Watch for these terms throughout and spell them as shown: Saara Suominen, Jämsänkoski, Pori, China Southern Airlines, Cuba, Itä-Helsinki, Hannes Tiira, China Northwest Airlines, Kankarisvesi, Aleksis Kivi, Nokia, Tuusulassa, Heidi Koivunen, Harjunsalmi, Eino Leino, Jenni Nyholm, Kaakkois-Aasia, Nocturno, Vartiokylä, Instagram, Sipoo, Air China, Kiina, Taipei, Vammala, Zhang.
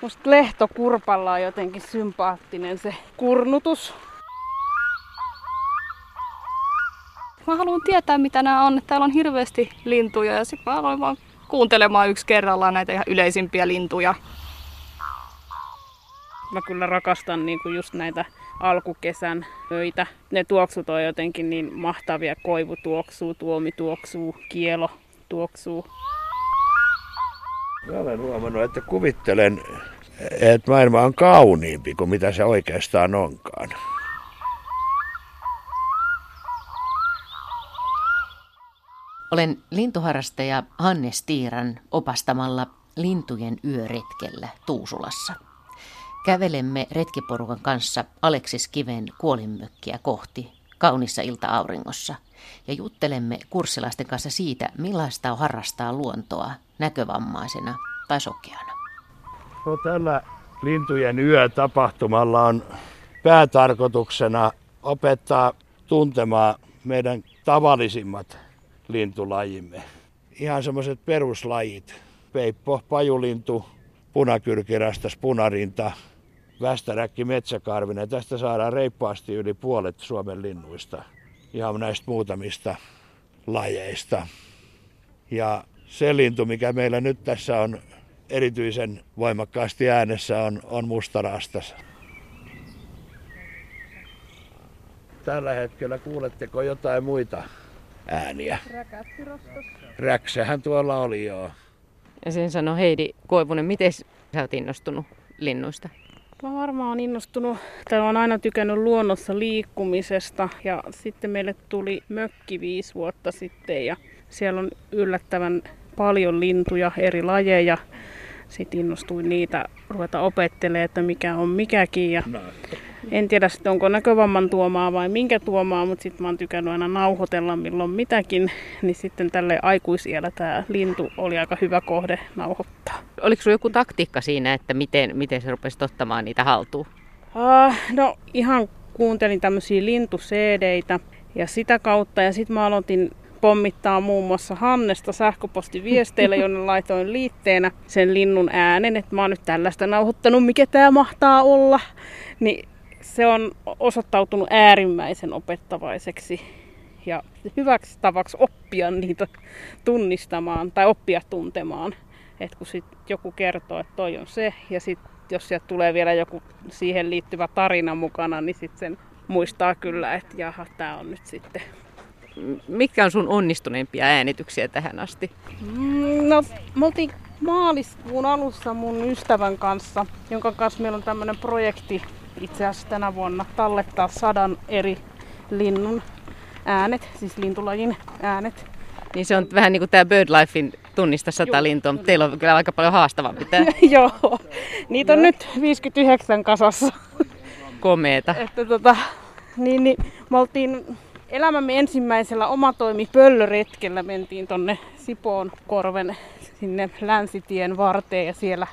Musta lehtokurpalla on jotenkin sympaattinen se kurnutus. Mä haluan tietää, mitä nämä on. Täällä on hirveästi lintuja ja sit mä aloin vaan kuuntelemaan yksi kerrallaan näitä ihan yleisimpiä lintuja. Mä kyllä rakastan niinku just näitä alkukesän öitä. Ne tuoksut on jotenkin niin mahtavia. Koivu tuoksuu, tuomi tuoksuu, kielo tuoksuu. Mä olen huomannut, että kuvittelen, että maailma on kauniimpi kuin mitä se oikeastaan onkaan. Olen lintuharrastaja Hannes Tiiran opastamalla Lintujen yö-retkellä Tuusulassa. Kävelemme retkiporukan kanssa Aleksis Kiven kuolinmökkiä kohti kaunissa ilta-auringossa ja juttelemme kurssilaisten kanssa siitä, millaista on harrastaa luontoa näkövammaisena tai sokeana. No, tällä Lintujen yö-tapahtumalla on päätarkoituksena opettaa tuntemaan meidän tavallisimmat lintulajimme. Ihan semmoiset peruslajit. Peippo, pajulintu, punakyrkirastas, punarinta, västäräkki, metsäkarvinen. Tästä saadaan reippaasti yli puolet Suomen linnuista. Ihan näistä muutamista lajeista. Ja se lintu, mikä meillä nyt tässä on erityisen voimakkaasti äänessä, on mustarastas. Tällä hetkellä kuuletteko jotain muita ääniä? Räksähän tuolla oli, joo. Ja sen sanoi Heidi Koivunen. Miten sä oot innostunut linnuista? Mä varmaan oon innostunut, tai oon aina tykännyt luonnossa liikkumisesta. Ja sitten meille tuli mökki 5 vuotta sitten ja siellä on yllättävän paljon lintuja, eri lajeja. Sitten innostuin niitä ruveta opettelemaan, että mikä on mikäkin. Ja en tiedä sitten onko näkövamman tuomaa vai minkä tuomaa, mutta sitten mä oon tykännyt aina nauhoitella milloin mitäkin. Niin sitten tälle aikuisiellä tämä lintu oli aika hyvä kohde nauhoittaa. Oliko sulla joku taktiikka siinä, että miten sä rupesit ottamaan niitä haltuun? No ihan kuuntelin tämmöisiä lintu-CD-itä ja sitä kautta ja sitten mä aloitin pommittaa muun muassa Hannesta sähköpostiviesteillä, jonne laitoin liitteenä sen linnun äänen, että mä oon nyt tällaista nauhoittanut, mikä tää mahtaa olla. Niin se on osoittautunut äärimmäisen opettavaiseksi ja hyväksi tavaksi oppia niitä tunnistamaan tai oppia tuntemaan. Että kun sit joku kertoo, että toi on se ja sit jos sieltä tulee vielä joku siihen liittyvä tarina mukana, niin sit sen muistaa kyllä, että jaha, tää on nyt sitten. Mitkä on sun onnistuneimpia äänityksiä tähän asti? No, me oltiin maaliskuun alussa mun ystävän kanssa, jonka kanssa meillä on tämmönen projekti itse asiassa tänä vuonna tallettaa 100 eri linnun äänet, siis lintulajin äänet. Niin se on vähän niin kuin tää BirdLifein tunnista 100 lintua, mutta teillä on kyllä aika paljon haastavampi tää. Joo, niitä on nyt 59 kasassa. Komeeta. Että me oltiin elämämme ensimmäisellä omatoimipöllöretkellä mentiin tonne Sipoon korven sinne Länsitien varteen ja siellä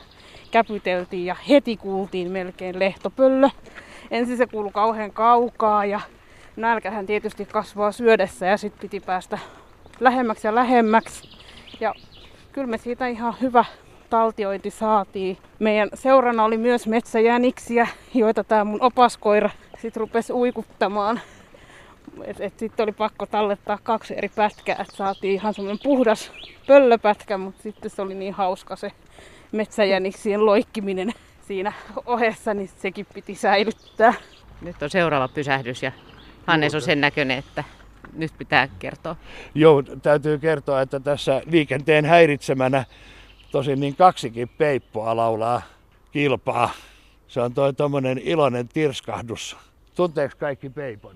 käpyteltiin ja heti kuultiin melkein lehtopöllö. Ensin se kuului kauhean kaukaa ja nälkähän tietysti kasvaa syödessä ja sitten piti päästä lähemmäksi ja lähemmäksi. Ja kyllä me siitä ihan hyvä taltiointi saatiin. Meidän seurana oli myös metsäjäniksiä, joita tää mun opaskoira sit rupesi uikuttamaan. Sitten oli pakko tallettaa 2 eri pätkää, että saatiin ihan semmoinen puhdas pöllöpätkä, mutta sitten se oli niin hauska se metsäjäniksien loikkiminen siinä ohessa, niin sekin piti säilyttää. Nyt on seuraava pysähdys ja Hannes on sen näköinen, että nyt pitää kertoa. Joo, täytyy kertoa, että tässä liikenteen häiritsemänä tosin niin 2 peippoa laulaa kilpaa. Se on toi tommonen iloinen tirskahdus. Tunteeko kaikki peipon?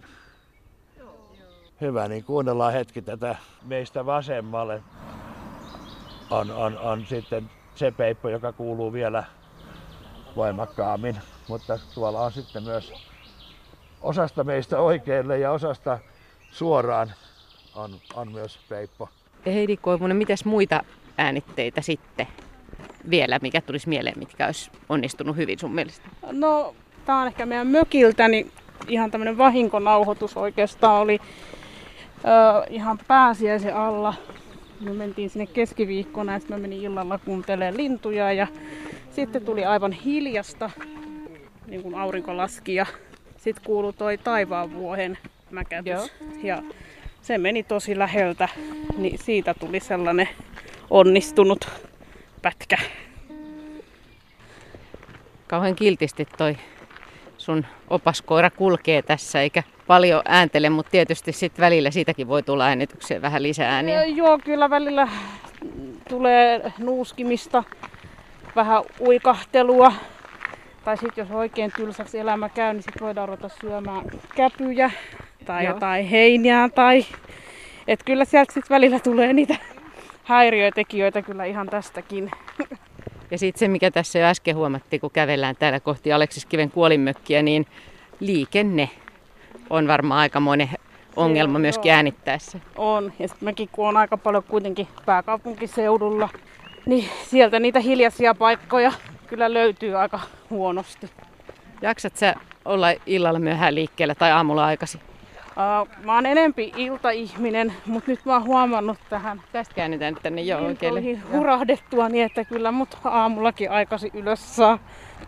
Hyvä, niin kuunnellaan hetki tätä. Meistä vasemmalle on sitten se peippo, joka kuuluu vielä voimakkaammin. Mutta tuolla on sitten myös osasta meistä oikealle ja osasta suoraan on myös peippo. Heidi Koivunen, mitäs muita äänitteitä sitten vielä, mikä tulisi mieleen, mitkä olisi onnistunut hyvin sun mielestä? No, tää on ehkä meidän mökiltä, niin ihan tämmönen vahinkonauhoitus oikeastaan oli. Ihan pääsiäisen alla. Me mentiin sinne keskiviikkona ja sitten mä menin illalla kuuntelemaan lintuja ja Sitten tuli aivan hiljasta, niin kuin aurinko laski ja sitten kuului toi taivaanvuohen mäkätys. Ja se meni tosi läheltä, niin siitä tuli sellainen onnistunut pätkä. Kauhean kiltisti toi sun opaskoira kulkee tässä, eikä paljon ääntele, mutta tietysti sit välillä siitäkin voi tulla äänitykseen vähän lisää ääniä. Joo, kyllä välillä tulee nuuskimista, vähän uikahtelua. Tai sitten jos oikein tylsäksi elämä käy, niin sit voidaan ruveta syömään käpyjä tai jotain heiniä. Tai... Et kyllä sieltä sit välillä tulee niitä häiriötekijöitä kyllä ihan tästäkin. Ja sitten se, mikä tässä jo äsken huomattiin, kun kävellään täällä kohti Aleksis Kiven kuolinmökkiä, niin liikenne on varmaan aikamoinen ongelma myöskin äänittäessä. On, ja sitten mäkin kun on aika paljon kuitenkin pääkaupunkiseudulla, niin sieltä niitä hiljaisia paikkoja kyllä löytyy aika huonosti. Jaksat sä olla illalla myöhään liikkeellä tai aamulla aikaisin? Mä oon enempi iltaihminen, mutta nyt mä oon huomannut tähän. Tästä käännytään tänne oikealle. Hurahdettua niin, että kyllä mut aamullakin aikaisin ylös saa.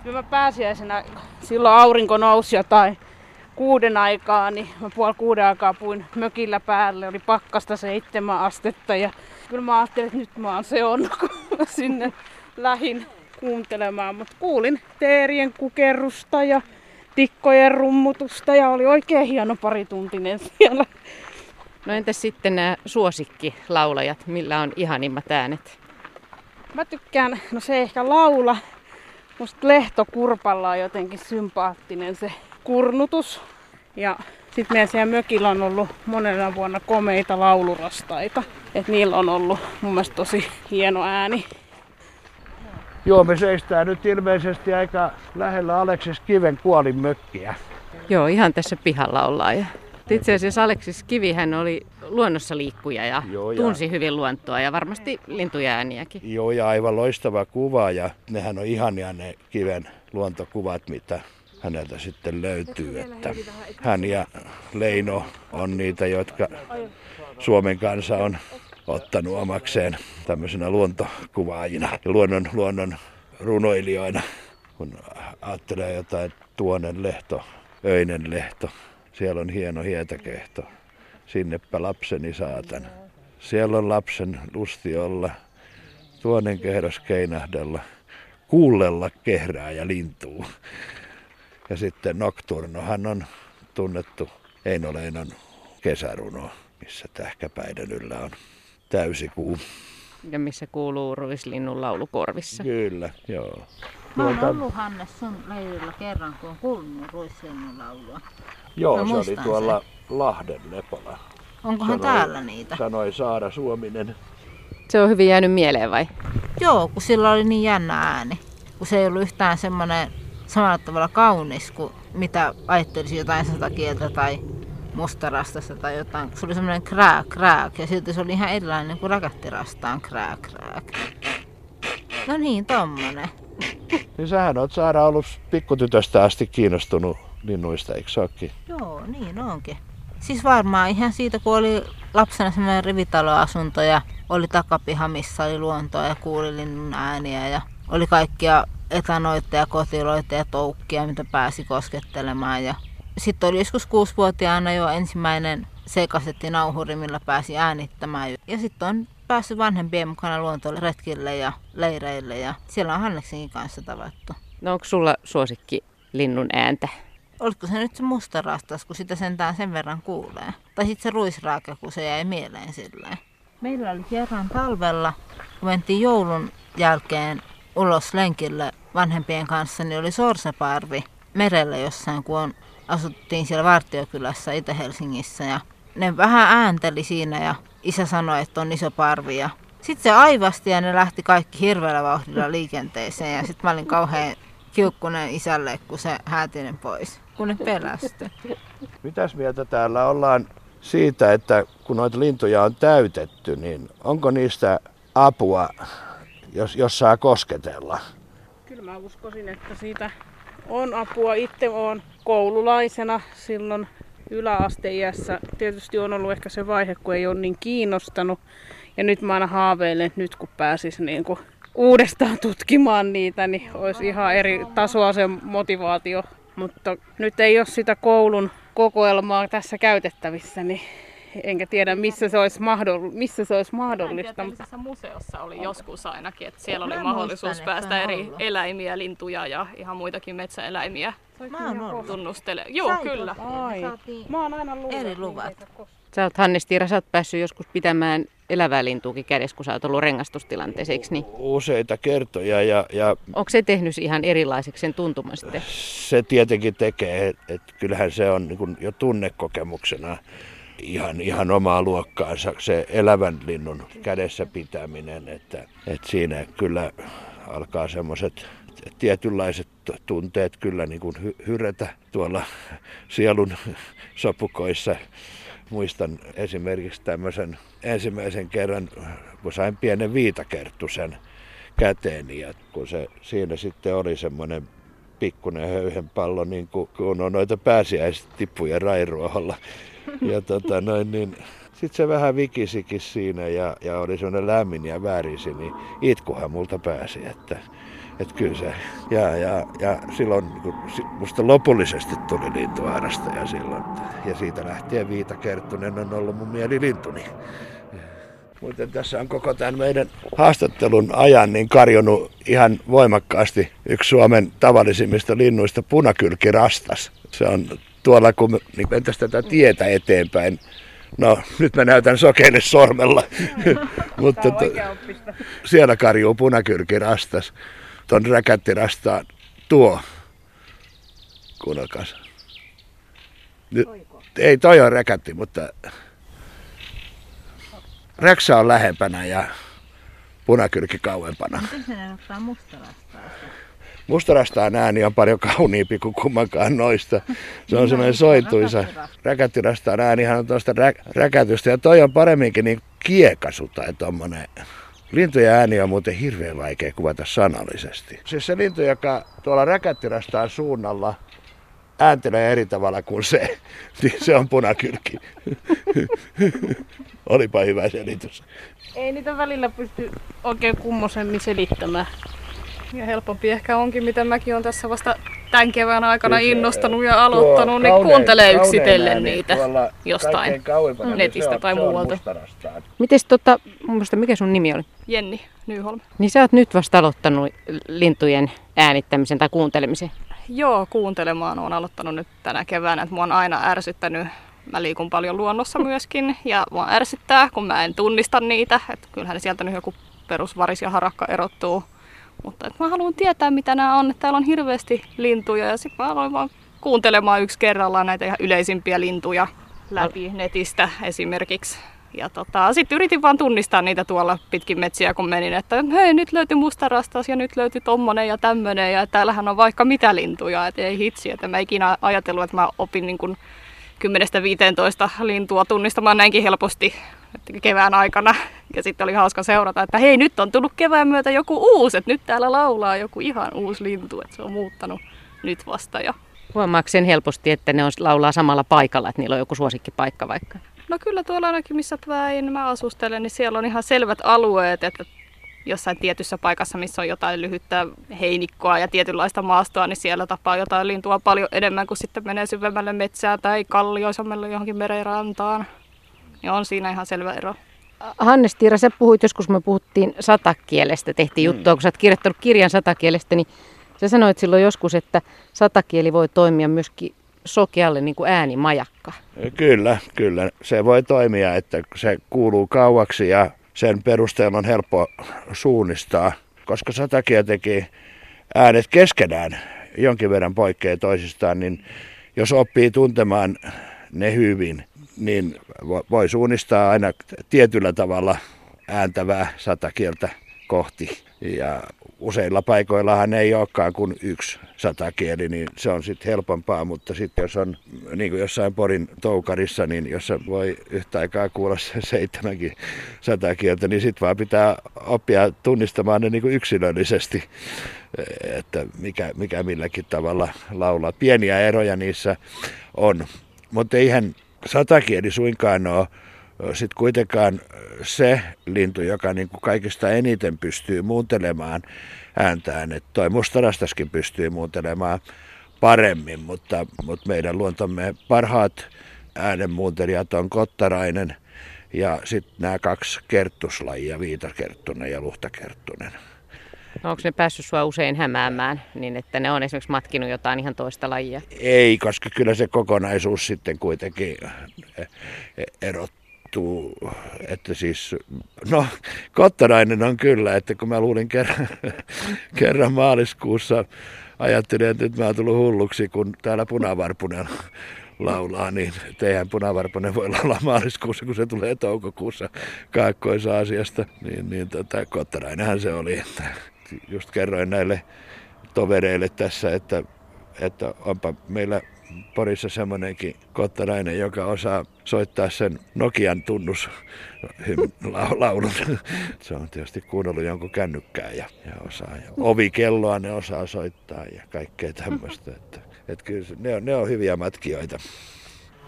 Kyllä mä pääsiäisenä silloin aurinko nousi jotain 6 aikaa, niin mä 5:30 aikaa puin mökillä päälle. Oli pakkasta 7 astetta ja kyllä mä ajattelin, että nyt mä oon seonnut, kun sinne lähin kuuntelemaan. Mut kuulin teerien kukerrusta ja tikkojen rummutusta ja oli oikein hieno parituntinen siellä. No entäs sitten nämä suosikkilaulajat, millä on ihanimmat äänet? Mä tykkään, no se ei ehkä laula, musta Lehto Kurpalla on jotenkin sympaattinen se kurnutus. Ja sit meidän siellä mökillä on ollut monena vuonna komeita laulurastaita. Et niillä on ollut mun mielestä tosi hieno ääni. Joo, me seistään nyt ilmeisesti aika lähellä Aleksis Kiven kuolinmökkiä. Joo, ihan tässä pihalla ollaan. Itse asiassa Aleksis Kivihän oli luonnossa liikkuja ja tunsi hyvin luontoa ja varmasti lintuja ääniäkin. Joo, ja aivan loistava kuva ja nehän on ihania ne Kiven luontokuvat, mitä häneltä sitten löytyy. Että hän ja Leino on niitä, jotka Suomen kansa on ottanut omakseen tämmöisenä luontokuvaajina ja luonnon runoilijoina. Kun ajattelee jotain Tuonen Lehto, Öinen Lehto, siellä on hieno hietakehto, sinnepä lapseni saatan. Siellä on lapsen lusti olla, Tuonen kehdas keinahdella, kuullella kehrää ja lintuu. Ja sitten Nocturnohan on tunnettu Eino Leinon kesäruno, missä tähkäpäiden yllä on täysikuu. Ja missä kuuluu ruislinnun laulu korvissa. Kyllä, joo. Mä oon ollut, Hannes, sun leirillä kerran, kun on kuulunut ruislinnun laulua. Joo, se oli tuolla Lahden lepolla. Onkohan täällä niitä? Sanoi Saara Suominen. Se on hyvin jäänyt mieleen vai? Joo, kun sillä oli niin jännä ääni. Kun se ei ollut yhtään semmoinen samalla tavalla kaunis kuin mitä ajattelisi jotain satakieltä tai mustarastasta tai jotain, se oli semmoinen krää, ja silti se oli ihan erilainen kuin rakattirastaan krää. No niin, tommonen. Niin sähän oot, Saara, ollut pikkutytöstä asti kiinnostunut linnuista, eikö se ookin? Joo, niin onkin. Siis varmaan ihan siitä, kun oli lapsena semmoinen rivitaloasunto ja oli takapiha, missä oli luontoa ja kuuli linnun ääniä ja oli kaikkia etanoita ja kotiloita ja toukkia, mitä pääsi koskettelemaan ja sitten oli joskus 6-vuotiaana jo ensimmäinen C-kasettinauhuri, millä pääsi äänittämään. Ja sitten on päässyt vanhempien mukana luontolle retkille ja leireille. Ja siellä on Hanneksenkin kanssa tavattu. No onko sulla suosikki linnun ääntä? Olisiko se nyt se mustarastas, kun sitä sentään sen verran kuulee? Tai sitten se ruisraake, kun se jäi mieleen silleen. Meillä oli kerran talvella, kun mentiin joulun jälkeen ulos lenkille vanhempien kanssa, niin oli sorsaparvi merellä jossain, kun on... Asuttiin siellä Vartiokylässä Itä-Helsingissä ja ne vähän äänteli siinä ja isä sanoi, että on iso parvi. Sitten se aivasti ja ne lähti kaikki hirveällä vauhdilla liikenteeseen ja sitten mä olin kauhean kiukkunen isälle, kun se häätinen pois, kun ne pelästyi. Mitäs mieltä täällä ollaan siitä, että kun noita lintuja on täytetty, niin onko niistä apua, jos saa kosketella? Kyllä mä uskoisin, että siitä... On apua. Itse olen koululaisena silloin yläasteiässä. Tietysti on ollut ehkä se vaihe, kun ei ole niin kiinnostanut. Ja nyt mä aina haaveilen, että nyt kun pääsis niin uudestaan tutkimaan niitä, niin olisi ihan eri tasoa se motivaatio. Mutta nyt ei ole sitä koulun kokoelmaa tässä käytettävissä, niin enkä tiedä missä se olisi mahdollista. Tieteellisessä museossa oli joskus ainakin, että siellä oli mahdollisuus päästä eri eläimiä, lintuja ja ihan muitakin metsäeläimiä tunnustelemaan. Joo, kyllä. Mä oon aina eri luvat. Sä oot, Hannes Tiira, sä oot päässyt joskus pitämään elävää lintuukin kädessä, kun sä oot ollut rengastustilanteessa, eikö niin? Useita kertoja. Ja onko se tehnyt ihan erilaiseksi sen tuntumasta? Se tietenkin tekee, että kyllähän se on niin kuin jo tunnekokemuksena ihan omaa luokkaansa se elävän linnun kädessä pitäminen. Että siinä kyllä alkaa semmoiset tietynlaiset tunteet kyllä niin kuin hyrätä tuolla sielun sopukoissa. Muistan esimerkiksi tämmöisen ensimmäisen kerran, kun sain pienen viitakerttusen käteeni, ja kun se siinä sitten oli semmoinen pikkuinen höyhenpallo, niin kun on noita pääsiäistippuja rairuoholla. Ja sitten se vähän vikisikin siinä ja oli semmoinen lämmin ja värisi, niin itkuhan multa pääsi, että kyllä se. Ja silloin musta lopullisesti tuli lintuharrastaja silloin. Ja siitä lähtien viitakerttunen on ollut mun mielilintuni. Muuten tässä on koko tämän meidän haastattelun ajan niin karjunut ihan voimakkaasti yksi Suomen tavallisimmista linnuista, punakylkirastas. Se on tuolla, kun niin mentäisi tätä tietä eteenpäin. No, nyt mä näytän sokeille sormella. Mutta siellä karjuu punakylkirastas. Tuon räkättirastaan tuo. Kuunnelkaas. Ei, toi on räkätti, mutta räksä on lähempänä ja punakylki kauempana. Miten se näyttää mustarastaa? Mustarastaan ääni on paljon kauniimpi kuin kummankaan noista. Se on semmoinen sointuisa. Räkättirastaan äänihan on tuosta räkätystä. Ja toi on paremminkin niin kiekasu tai tommonen. Lintujen ääni on muuten hirveän vaikea kuvata sanallisesti. Siis se lintu, joka tuolla räkättirastaan suunnalla ääntelee eri tavalla kuin se, niin se on punakylki. Olipa hyvä selitys. Ei niitä välillä pysty oikein kummosemmin selittämään. Ja helpompi ehkä onkin, mitä mäkin olen tässä vasta tämän kevään aikana innostanut ja aloittanut, niin kuuntelee yksitellen niitä jostain netistä tai muualta. Mites mikä sun nimi oli? Jenni Nyholm. Niin sä oot nyt vasta aloittanut lintujen äänittämisen tai kuuntelemisen? Joo, kuuntelemaan olen aloittanut nyt tänä keväänä, että mua on aina ärsyttänyt. Mä liikun paljon luonnossa myöskin ja mua ärsyttää, kun mä en tunnista niitä. Että kyllähän sieltä nyt joku perusvaris ja harakka erottuu. Mutta mä haluan tietää, mitä nämä on. Täällä on hirveästi lintuja ja sitten mä aloin vaan kuuntelemaan yksi kerrallaan näitä ihan yleisimpiä lintuja läpi netistä esimerkiksi. Ja sitten yritin vaan tunnistaa niitä tuolla pitkin metsiä, kun menin, että hei, nyt löytyi mustarastas ja nyt löytyi tommonen ja tämmönen ja täällähän on vaikka mitä lintuja. Et ei hitsi, että mä ikinä ajatellut, että mä opin niin kun 10-15 lintua tunnistamaan näinkin helposti kevään aikana. Ja sitten oli hauska seurata, että hei, nyt on tullut kevään myötä joku uusi, että nyt täällä laulaa joku ihan uusi lintu, että se on muuttanut nyt vasta jo. Huomaatko sen helposti, että ne laulaa samalla paikalla, että niillä on joku suosikkipaikka vaikka? No kyllä tuolla ainakin missä päin mä asustelen, niin siellä on ihan selvät alueet, että jossain tietyssä paikassa, missä on jotain lyhyttä heinikkoa ja tietynlaista maastoa, niin siellä tapaa jotain lintua paljon enemmän kuin sitten menee syvemmälle metsään tai kallioisammalle johonkin merenrantaan. Ja on siinä ihan selvä ero. Hannes Tiira, sä puhuit joskus, me puhuttiin satakielestä, tehtiin juttua, kun sä oot kirjoittanut kirjan satakielestä, niin sä sanoit silloin joskus, että satakieli voi toimia myöskin sokealle niin kuin äänimajakka. Kyllä. Se voi toimia, että se kuuluu kauaksi ja sen perusteella on helppo suunnistaa, koska satakieltenkin äänet keskenään jonkin verran poikkeaa toisistaan, niin jos oppii tuntemaan ne hyvin, niin voi suunnistaa aina tietyllä tavalla ääntävää satakieltä kohti. Ja useilla paikoillahan ei olekaan kuin yksi satakieli, niin se on sitten helpompaa, mutta sitten jos on niin kuin jossain Porin toukarissa, niin jos voi yhtä aikaa kuulla 7 satakieltä, niin sitten vaan pitää oppia tunnistamaan ne niin kuin yksilöllisesti, että mikä milläkin tavalla laulaa. Pieniä eroja niissä on, mutta eihän satakieli suinkaan ole sitten kuitenkaan se lintu, joka niin kuin kaikista eniten pystyy muuntelemaan ääntään, että toi mustarastaskin pystyy muuntelemaan paremmin, mutta meidän luontomme parhaat äänenmuuntelijat on kottarainen ja sitten nämä kaksi kerttuslajia, viitakerttunen ja luhtakerttunen. No, onko ne päässyt sua usein hämäämään, niin että ne on esimerkiksi matkinut jotain ihan toista lajia? Ei, koska kyllä se kokonaisuus sitten kuitenkin erottuu. Että siis, no, kottarainen on kyllä, että kun mä luulin kerran maaliskuussa, ajattelin, että nyt mä oon tullut hulluksi, kun täällä punavarpunen laulaa, niin teidän punavarpunen voi laulaa maaliskuussa, kun se tulee toukokuussa Kaakkois-Aasiasta. Niin, kottarainenhan se oli, että just kerroin näille tovereille tässä, että onpa meillä Porissa semmoinenkin kottarainen, joka osaa soittaa sen Nokian tunnuslaulun. Se on tietysti kuunnellut jonkun kännykkää ja osaa. Ja ovikelloa ne osaa soittaa ja kaikkea tämmöistä. Että kyllä ne on hyviä matkijoita.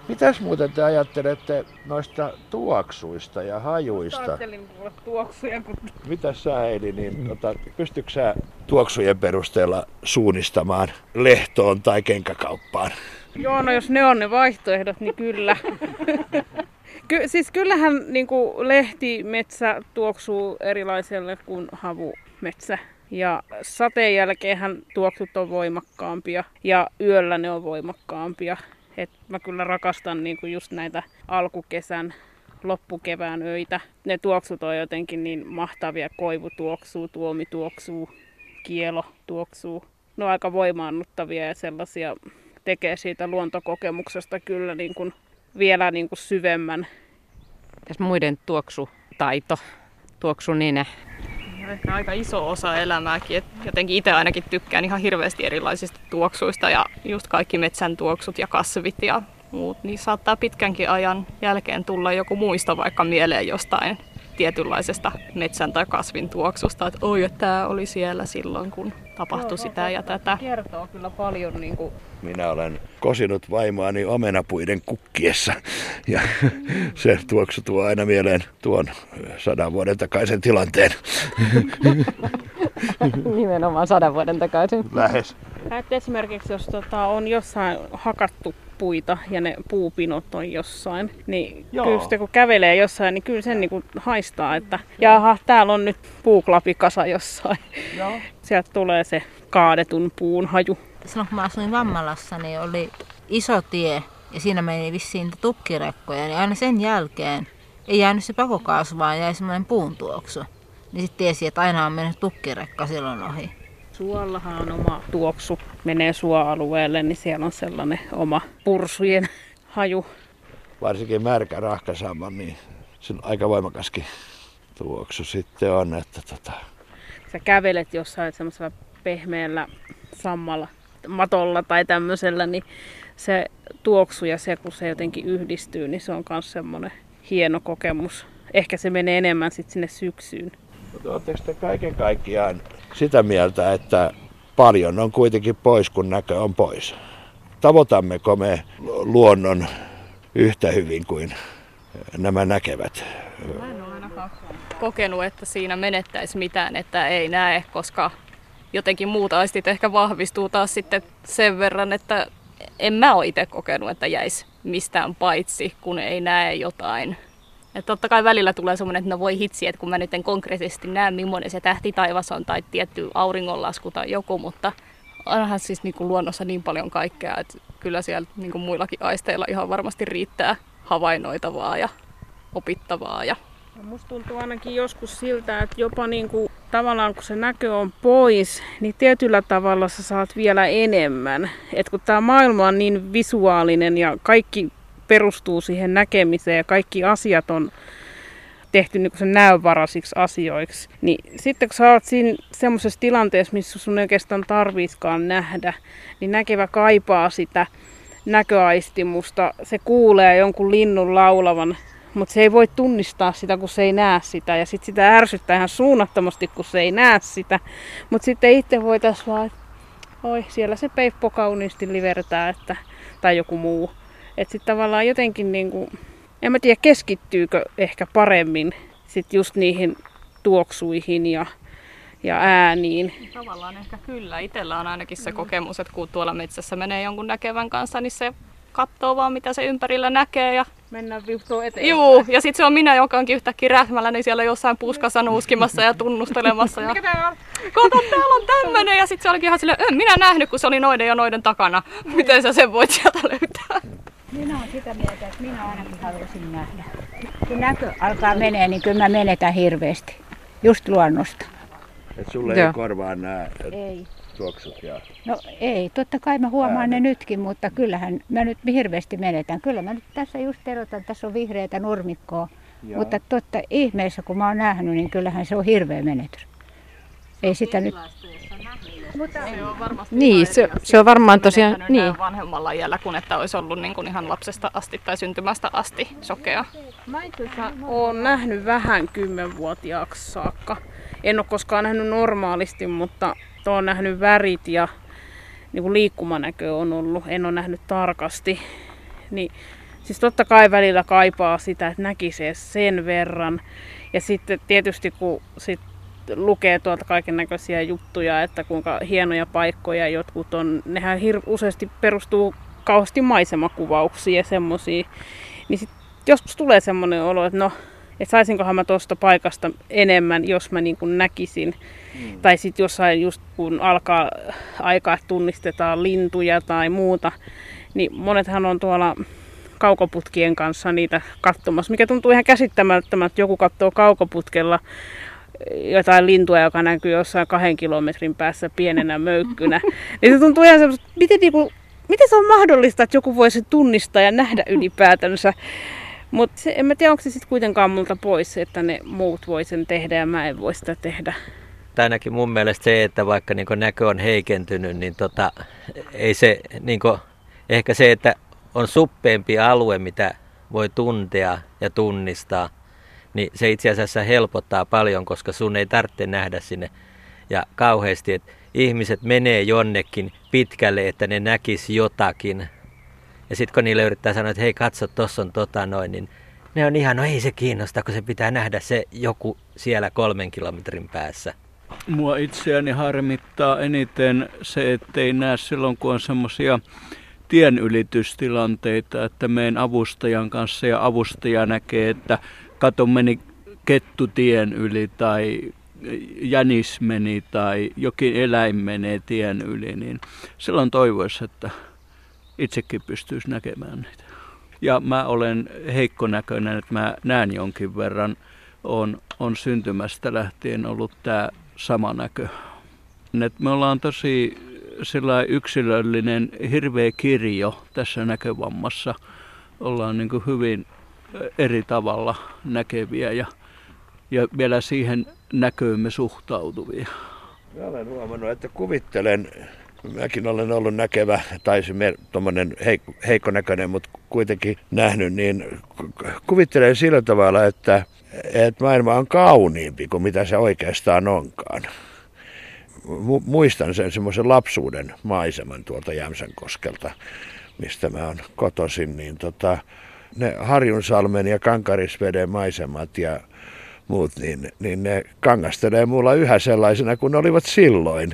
Mitäs muuten te ajattelette noista tuoksuista ja hajuista? Ajattelin kuulla tuoksuja. Mitäs sä, Heidi, pystytkö sä tuoksujen perusteella suunnistamaan lehtoon tai kenkäkauppaan? Joo, no jos ne on ne vaihtoehdot, niin kyllä. Siis kyllähän niin kuin lehtimetsä tuoksuu erilaiselle kuin havumetsä. Ja sateen jälkeenhän tuoksut on voimakkaampia ja yöllä ne on voimakkaampia. Et mä kyllä rakastan niinku just näitä alkukesän, loppukevään öitä. Ne tuoksut on jotenkin niin mahtavia. Koivu tuoksuu, tuomi tuoksuu, kielo tuoksuu. Ne on aika voimaannuttavia ja sellaisia tekee siitä luontokokemuksesta kyllä niinku vielä niinku syvemmän. Tässä muiden tuoksutaito, tuoksuninä. Ehkä aika iso osa elämääkin. Et jotenkin itse ainakin tykkään ihan hirveästi erilaisista tuoksuista ja just kaikki metsän tuoksut ja kasvit ja muut, niin saattaa pitkänkin ajan jälkeen tulla joku muisto vaikka mieleen jostain tietynlaisesta metsän tai kasvin tuoksusta, että oi, että tämä oli siellä silloin, kun tapahtui sitä ja tätä. Kertoo kyllä paljon. Niin kuin... Minä olen kosinut vaimoani omenapuiden kukkiessa ja se tuoksu tuo aina mieleen tuon 100 vuoden takaisen tilanteen. Nimenomaan 100 vuoden takaisin. Lähes. Et esimerkiksi jos on jossain hakattu puita ja ne puupinot on jossain, niin kyllä sitten kun kävelee jossain, niin kyllä sen niin kuin haistaa, että jaha, täällä on nyt puuklapikasa jossain. Joo. Sieltä tulee se kaadetun puun haju. Silloin kun mä asuin Vammalassa, niin oli iso tie ja siinä meni vissiin tukkirekkoja, niin aina sen jälkeen ei jäänyt se pakokaasu, vaan jäi semmoinen puun tuoksu. Niin sitten tiesi, että aina on mennyt tukkirekka silloin ohi. Suollahan on oma tuoksu. Menee suoalueelle, niin siellä on sellainen oma pursujen haju. Varsinkin märkä rahkasama, niin se on aika voimakaskin tuoksu sitten on. Että. Sä kävelet jossain semmoisella pehmeällä sammalla matolla tai tämmöisellä, niin se tuoksu ja se, kun se jotenkin yhdistyy, niin se on myös semmoinen hieno kokemus. Ehkä se menee enemmän sitten sinne syksyyn. Oletteko te kaiken kaikkiaan sitä mieltä, että paljon on kuitenkin pois, kun näkö on pois? Tavoitammeko me luonnon yhtä hyvin kuin nämä näkevät? Mä en ole ainakaan kokenut, että siinä menettäisi mitään, että ei näe, koska jotenkin muut aistit ehkä vahvistuu taas sitten sen verran, että en mä ole itse kokenut, että jäisi mistään paitsi, kun ei näe jotain. Että totta kai välillä tulee semmoinen, että no voi hitsi, että kun mä nyt en konkreettisesti näe, millainen se tähti taivas on tai tietty auringonlasku tai joku, mutta onhan siis niin kuin luonnossa niin paljon kaikkea, että kyllä siellä niin kuin muillakin aisteilla ihan varmasti riittää havainnoitavaa ja opittavaa. Ja. Musta tuntuu ainakin joskus siltä, että jopa niin kuin tavallaan kun se näkö on pois, niin tietyllä tavalla sä saat vielä enemmän. Että kun tää maailma on niin visuaalinen ja kaikki perustuu siihen näkemiseen ja kaikki asiat on tehty niin kuin sen näönvaraisiksi asioiksi. Niin sitten kun sä oot siinä semmoisessa tilanteessa, missä sun oikeastaan tarvitskaan nähdä, niin näkevä kaipaa sitä näköaistimusta. Se kuulee jonkun linnun laulavan, mutta se ei voi tunnistaa sitä, kun se ei näe sitä. Ja sitten sitä ärsyttää ihan suunnattomasti, kun se ei näe sitä. Mutta sitten itse voi tässä vaan, oi siellä se peippo kauniisti livertää, että, tai joku muu. Että sitten tavallaan jotenkin niinku en mä tiedä keskittyykö ehkä paremmin sit just niihin tuoksuihin ja ääniin. Tavallaan ehkä kyllä. Itsellä on ainakin se kokemus, että kun tuolla metsässä menee jonkun näkevän kanssa, niin se katsoo vaan mitä se ympärillä näkee ja mennään viuhtoon eteenpäin. Juu, ja sit se on minä, joka onkin yhtäkkiä rähmällä, niin siellä jossain puskassa nuuskimassa ja tunnustelemassa. Ja mikä täällä on? Kato, täällä on tämmönen! Ja sit se olikin ihan silleen, en minä nähnyt, kun se oli noiden ja noiden takana. Miten sä sen voit sieltä löytää? Minä oon sitä mieltä, että minä ainakin haluaisin nähdä. Kun näkö alkaa menee, niin kyllä mä menetän hirveesti. Just luonnosta. Et sulle ei korvaa nää tuoksut ja... No ei, totta kai mä huomaan ne nytkin, mutta kyllähän mä nyt hirveästi menetän. Kyllä mä nyt tässä just erotan, tässä on vihreätä nurmikkoa. Joo. Mutta totta ihmeessä, kun mä oon nähnyt, niin kyllähän se on hirveä menetys. Ei sitä nyt... Mutta se on varmasti niin, se on varmaan tosiaan niin vanhemmalla iällä kuin että olisi ollut niin kuin ihan lapsesta asti tai syntymästä asti sokea. Mä oon nähnyt vähän 10-vuotiaaksi saakka. En ole koskaan nähnyt normaalisti, mutta oon nähnyt värit ja niin kuin liikkumanäkö on ollut. En ole nähnyt tarkasti. Niin, siis totta kai välillä kaipaa sitä, että näkisi sen verran. Ja sitten tietysti kun sit lukee tuolta kaikennäköisiä juttuja, että kuinka hienoja paikkoja jotkut on. Nehän useasti perustuu kauheasti maisemakuvauksiin ja semmoisiin. Niin sit joskus tulee semmoinen olo, että no, että saisinkohan mä tuosta paikasta enemmän, jos mä niin kuin näkisin. Mm. Tai sitten jossain just kun alkaa aikaa, tunnistetaan lintuja tai muuta, niin monethan on tuolla kaukoputkien kanssa niitä katsomassa, mikä tuntuu ihan käsittämättömältä, että joku katsoo kaukoputkella jotain lintua, joka näkyy jossain 2 kilometrin päässä pienenä möykkynä. Niin se tuntuu ihan semmoista, miten se on mahdollista, että joku voisi tunnistaa ja nähdä ylipäätänsä. Mutta en mä tiedä, onko se sitten kuitenkaan multa pois, että ne muut voi sen tehdä ja mä en voi sitä tehdä. Ainakin mun mielestä se, että vaikka niin näkö on heikentynyt, niin ei se, niin ehkä se, että on suppeampi alue, mitä voi tuntea ja tunnistaa, niin se itse asiassa helpottaa paljon, koska sun ei tarvitse nähdä sinne ja kauheasti, että ihmiset menee jonnekin pitkälle, että ne näkisi jotakin. Ja sitten kun niille yrittää sanoa, että hei katso, tuossa on niin ne on ihan, no ei se kiinnosta, kun se pitää nähdä se joku siellä 3 kilometrin päässä. Mua itseäni harmittaa eniten se, ettei näe silloin, kun on semmoisia tienylitystilanteita, että meidän avustajan kanssa ja avustaja näkee, että kato meni kettu tien yli tai jänis meni tai jokin eläin menee tien yli, niin silloin toivoisi, että itsekin pystyisi näkemään niitä. Ja mä olen heikkonäköinen, että mä näen jonkin verran. On syntymästä lähtien ollut tämä sama näkö. Et me ollaan tosi yksilöllinen, hirveä kirjo tässä näkövammassa. Ollaan niin kuin hyvin eri tavalla näkeviä ja vielä siihen näköömme suhtautuvia. Mä olen huomannut, että kuvittelen, mäkin olen ollut näkevä tai tuommoinen heikkonäköinen, mutta kuitenkin nähnyt, niin kuvittelen sillä tavalla, että maailma on kauniimpi kuin mitä se oikeastaan onkaan. Muistan sen semmoisen lapsuuden maiseman tuolta Jämsänkoskelta, mistä mä oon kotoisin, niin ne Harjunsalmen ja Kankarisveden maisemat ja muut, niin ne kangastelee mulla yhä sellaisena kuin ne olivat silloin.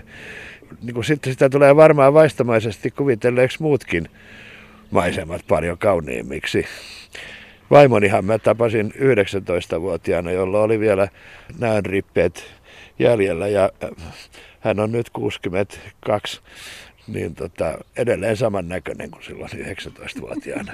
Niin sitten sitä tulee varmaan vaistomaisesti kuvitelleeksi muutkin maisemat paljon kauniimmiksi. Vaimonihan mä tapasin 19-vuotiaana, jolloin oli vielä näön rippeet jäljellä ja hän on nyt 62, niin edelleen samannäköinen kuin silloin 19-vuotiaana.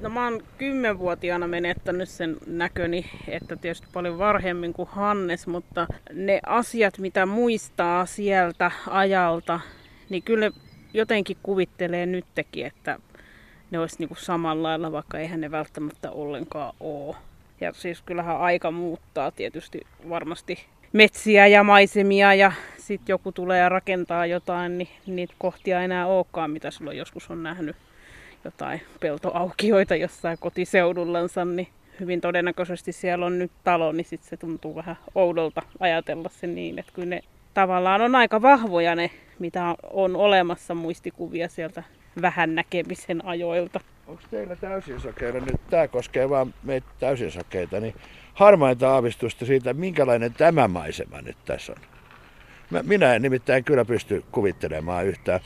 No mä oon 10-vuotiaana menettänyt sen näköni, että tietysti paljon varhemmin kuin Hannes, mutta ne asiat mitä muistaa sieltä ajalta, niin kyllä jotenkin kuvittelee nytkin, että ne olisi niin kuin samalla lailla, vaikka eihän ne välttämättä ollenkaan ole. Ja siis kyllähän aika muuttaa tietysti varmasti metsiä ja maisemia ja sitten joku tulee ja rakentaa jotain, niin niitä kohtia ei enää olekaan, mitä silloin joskus on nähnyt jotain peltoaukioita jossain kotiseudullansa, niin hyvin todennäköisesti siellä on nyt talo, niin sitten se tuntuu vähän oudolta ajatella se niin, että kyllä ne tavallaan on aika vahvoja ne, mitä on olemassa muistikuvia sieltä vähän näkemisen ajoilta. Onko teillä täysinsokeita nyt? Tämä koskee vaan meitä täysinsokeita, niin harmainta aavistusta siitä, minkälainen tämä maisema nyt tässä on. Minä en nimittäin kyllä pysty kuvittelemaan yhtään.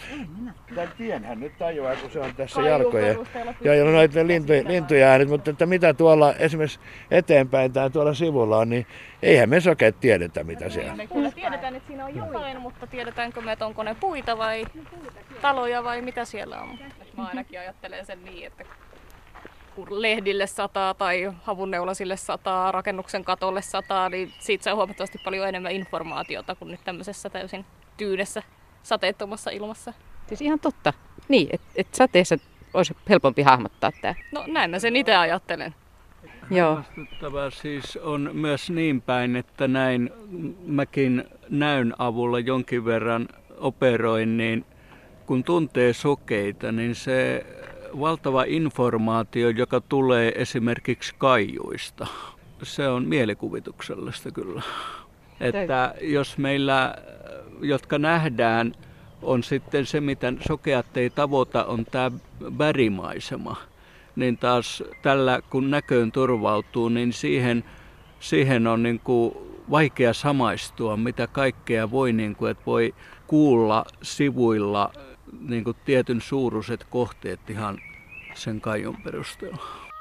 Tämän tienhän nyt tajuaa, kun se on tässä jalkojen ja noiden lintujen äänet, mutta että mitä tuolla esimerkiksi eteenpäin tai tuolla sivulla on, niin eihän me sokeet tiedetä, mitä siellä on. Me kyllä tiedetään, että siinä on jotain, mutta tiedetäänkö me, että onko ne puita vai taloja vai mitä siellä on. Mä ainakin ajattelen sen niin, että kun lehdille sataa tai havunneulasille sataa, rakennuksen katolle sataa, niin siitä saa huomattavasti paljon enemmän informaatiota kuin nyt tämmöisessä täysin tyynessä sateettomassa ilmassa. Siis ihan totta. Niin, että et sateessa olisi helpompi hahmottaa tämä. No näin mä sen itse ajattelen. Huolestuttavaa siis on myös niin päin, että näin mäkin näyn avulla jonkin verran operoin, niin kun tuntee sokeita, niin se valtava informaatio, joka tulee esimerkiksi kaijuista, se on mielikuvituksellista kyllä. Että jos meillä, jotka nähdään, on sitten se, mitä sokeat ei tavoita, on tämä värimaisema, niin taas tällä, kun näköön turvautuu, niin siihen on niin kuin vaikea samaistua, mitä kaikkea voi, niin kuin, että voi kuulla sivuilla niin kuin tietyn suuruiset kohteet ihan sen kaijun perusteella.